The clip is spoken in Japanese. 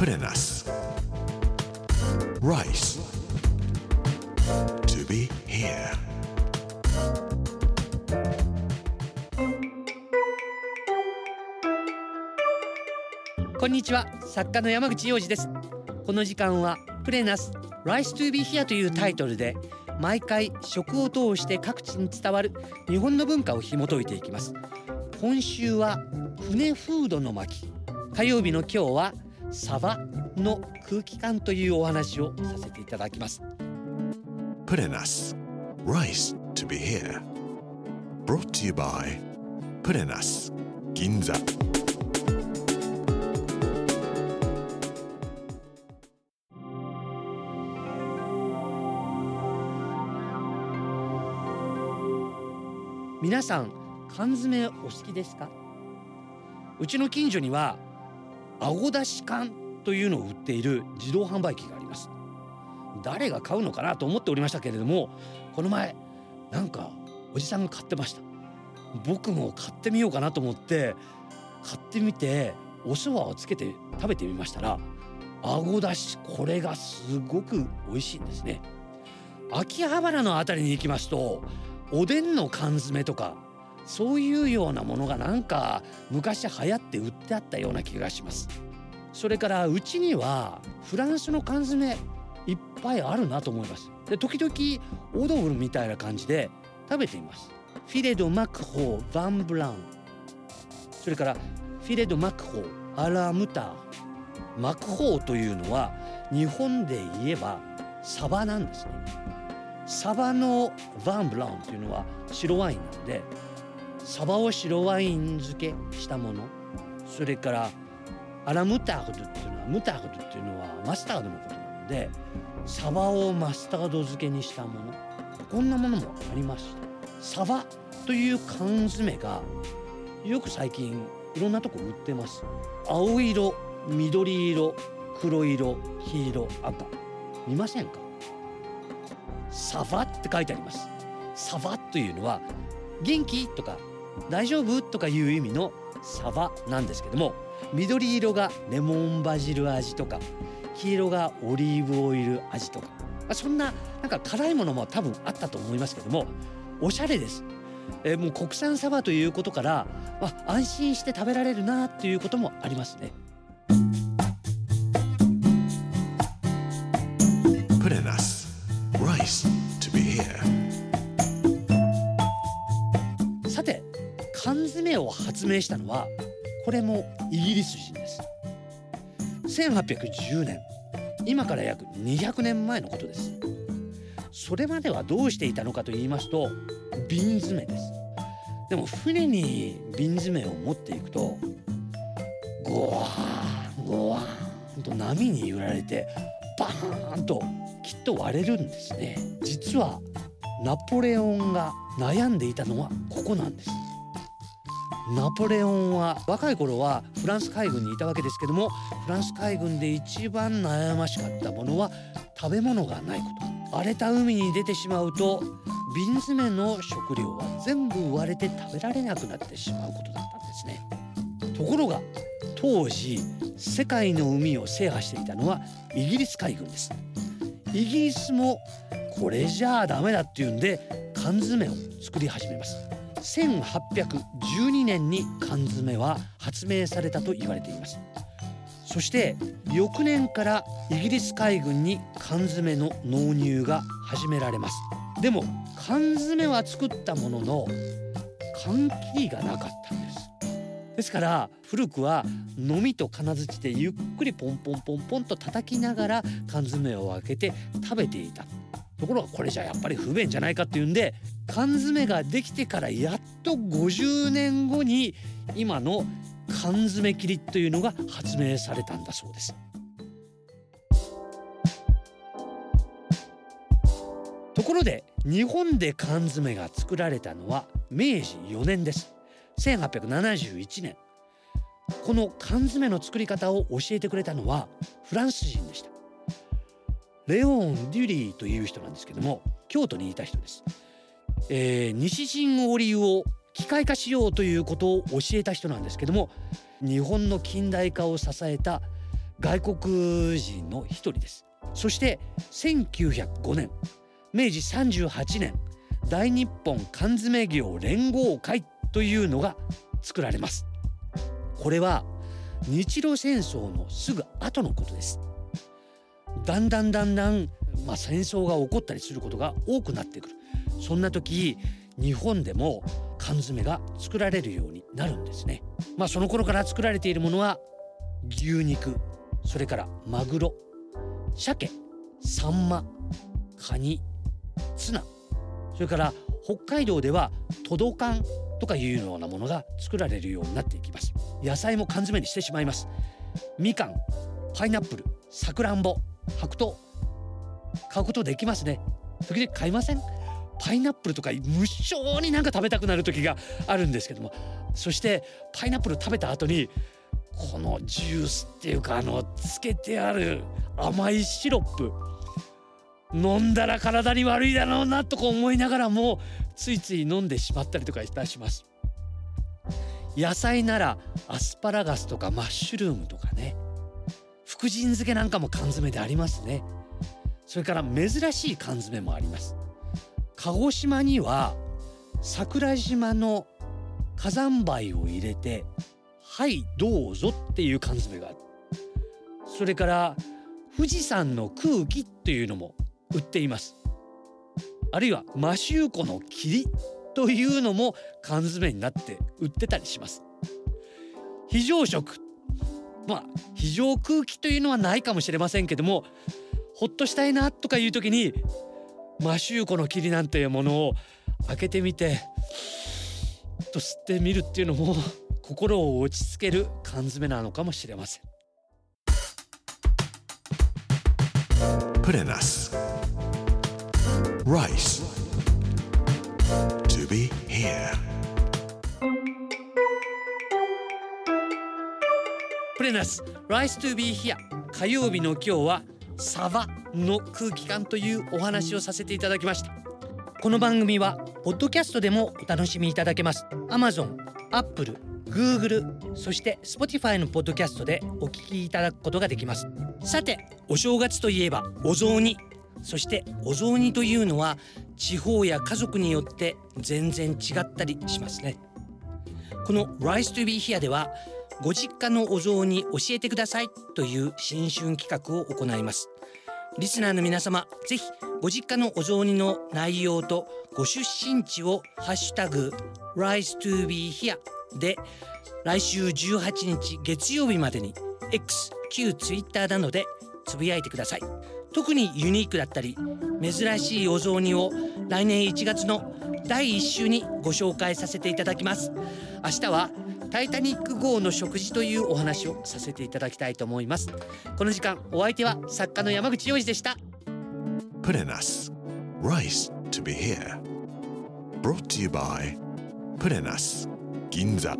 Pananas Rice To be here こんにちは、作家の山口洋二です。この時間はプレナス Rice to be here というタイトルで毎回食を通して各地に伝わる日本の文化を紐解いていきます。今週は船フードの巻、火曜日の今日はÇa vaの空気感というお話をさせていただきます。プレナス Rice to be here Brought to you by プレナス銀座。皆さん缶詰お好きですか？うちの近所にはあごだし缶というのを売っている自動販売機があります。誰が買うのかなと思っておりましたけれども、この前なんかおじさんが買ってました。僕も買ってみようかなと思って買ってみておそばをつけて食べてみましたら、あごだし、これがすごく美味しいんですね。秋葉原のあたりに行きますとおでんの缶詰とかそういうようなものがなんか昔流行って売ってあったような気がします。それからうちにはフランスの缶詰いっぱいあるなと思います。で、時々オドブルみたいな感じで食べています。フィレドマクホーバンブラン、それからフィレドマクホーアラムター。マクホーというのは日本で言えばサバなんですね。サバのバンブランというのは白ワインなので、サバを白ワイン漬けしたもの、それからアラムタードっていうのは、ムタードっていうのはマスタードのことなので、サバをマスタード漬けにしたもの、こんなものもありました。サバという缶詰がよく最近いろんなとこ売ってます。青色、緑色、黒色、黄色、赤、見ませんか？サバって書いてあります。サバというのは元気とか大丈夫とかいう意味のサバなんですけども、緑色がレモンバジル味とか黄色がオリーブオイル味とか、そんななんか辛いものも多分あったと思いますけども、おしゃれです。もう国産サバということから、安心して食べられるなということもありますね。プレナス Rice to be here。さて、缶詰を発明したのはこれもイギリス人です。1810年、今から約200年前のことです。それまではどうしていたのかと言いますと、瓶詰です。でも船に瓶詰を持っていくとゴワーンゴワーンと波に揺られてバーンときっと割れるんですね。実はナポレオンが悩んでいたのはここなんです。ナポレオンは若い頃はフランス海軍にいたわけですけども、フランス海軍で一番悩ましかったものは食べ物がないこと。荒れた海に出てしまうと瓶詰めの食料は全部割れて食べられなくなってしまうことだったんですね。ところが当時世界の海を制覇していたのはイギリス海軍です。イギリスもこれじゃあダメだっていうんで缶詰を作り始めます。1812年に缶詰は発明されたと言われています。そして翌年からイギリス海軍に缶詰の納入が始められます。でも缶詰は作ったものの缶切りがなかったんです。ですから古くはのみと金づちでゆっくりポンポンポンポンと叩きながら缶詰を開けて食べていた。ところがこれじゃやっぱり不便じゃないかっていうんで、缶詰ができてからやっと50年後に今の缶詰切りというのが発明されたんだそうです。ところで日本で缶詰が作られたのは明治4年です。1871年、この缶詰の作り方を教えてくれたのはフランス人でした。レオン・デュリーという人なんですけども、京都にいた人です。西陣織を機械化しようということを教えた人なんですけども、日本の近代化を支えた外国人の一人です。そして1905年明治38年大日本缶詰業連合会というのが作られます。これは日露戦争のすぐ後のことです。だんだん、戦争が起こったりすることが多くなってくる。そんな時日本でも缶詰が作られるようになるんですね。その頃から作られているものは牛肉、それからマグロ、鮭、サンマ、カニ、ツナ、それから北海道ではトドカンとかいうようなものが作られるようになっていきます。野菜も缶詰にしてしまいます。みかん、パイナップル、さくらんぼ、白桃買うことできますね。時々買いません？パイナップルとか無性に食べたくなる時があるんですけども、そしてパイナップル食べた後にこのジュースっていうかつけてある甘いシロップ飲んだら体に悪いだろうなとか思いながらもついつい飲んでしまったりとかいたします。野菜ならアスパラガスとかマッシュルームとかね、福神漬けなんかも缶詰でありますね。それから珍しい缶詰もあります。鹿児島には桜島の火山灰を入れてはいどうぞっていう缶詰がある。それから富士山の空気っていうのも売っています。あるいは摩周湖の霧というのも缶詰になって売ってたりします。非常食、非常空気というのはないかもしれませんけども、ほっとしたいなとかいう時に摩周湖の霧なんていうものを開けてみてと吸ってみるっていうのも心を落ち着ける缶詰なのかもしれません。プレナス Rice to be here。 プレナス Rice to be here 火曜日の今日はÇa vaの空気感というお話をさせていただきました。この番組はポッドキャストでもお楽しみいただけます。 Amazon、Apple、Google、 そして Spotify のポッドキャストでお聞きいただくことができます。さて、お正月といえばお雑煮。そしてお雑煮というのは地方や家族によって全然違ったりしますね。この Rice to be here ではご実家のお雑煮教えてくださいという新春企画を行います。リスナーの皆様、ぜひご実家のお雑煮の内容とご出身地をハッシュタグ Rice to be here で来週18日月曜日までに X、旧 Twitter などでつぶやいてください。特にユニークだったり珍しいお雑煮を来年1月の第1週にご紹介させていただきます。明日はタイタニック号の食事というお話をさせていただきたいと思います。この時間お相手は作家の山口洋二でした。プレナス Rice to be here Brought to you by プレナス銀座。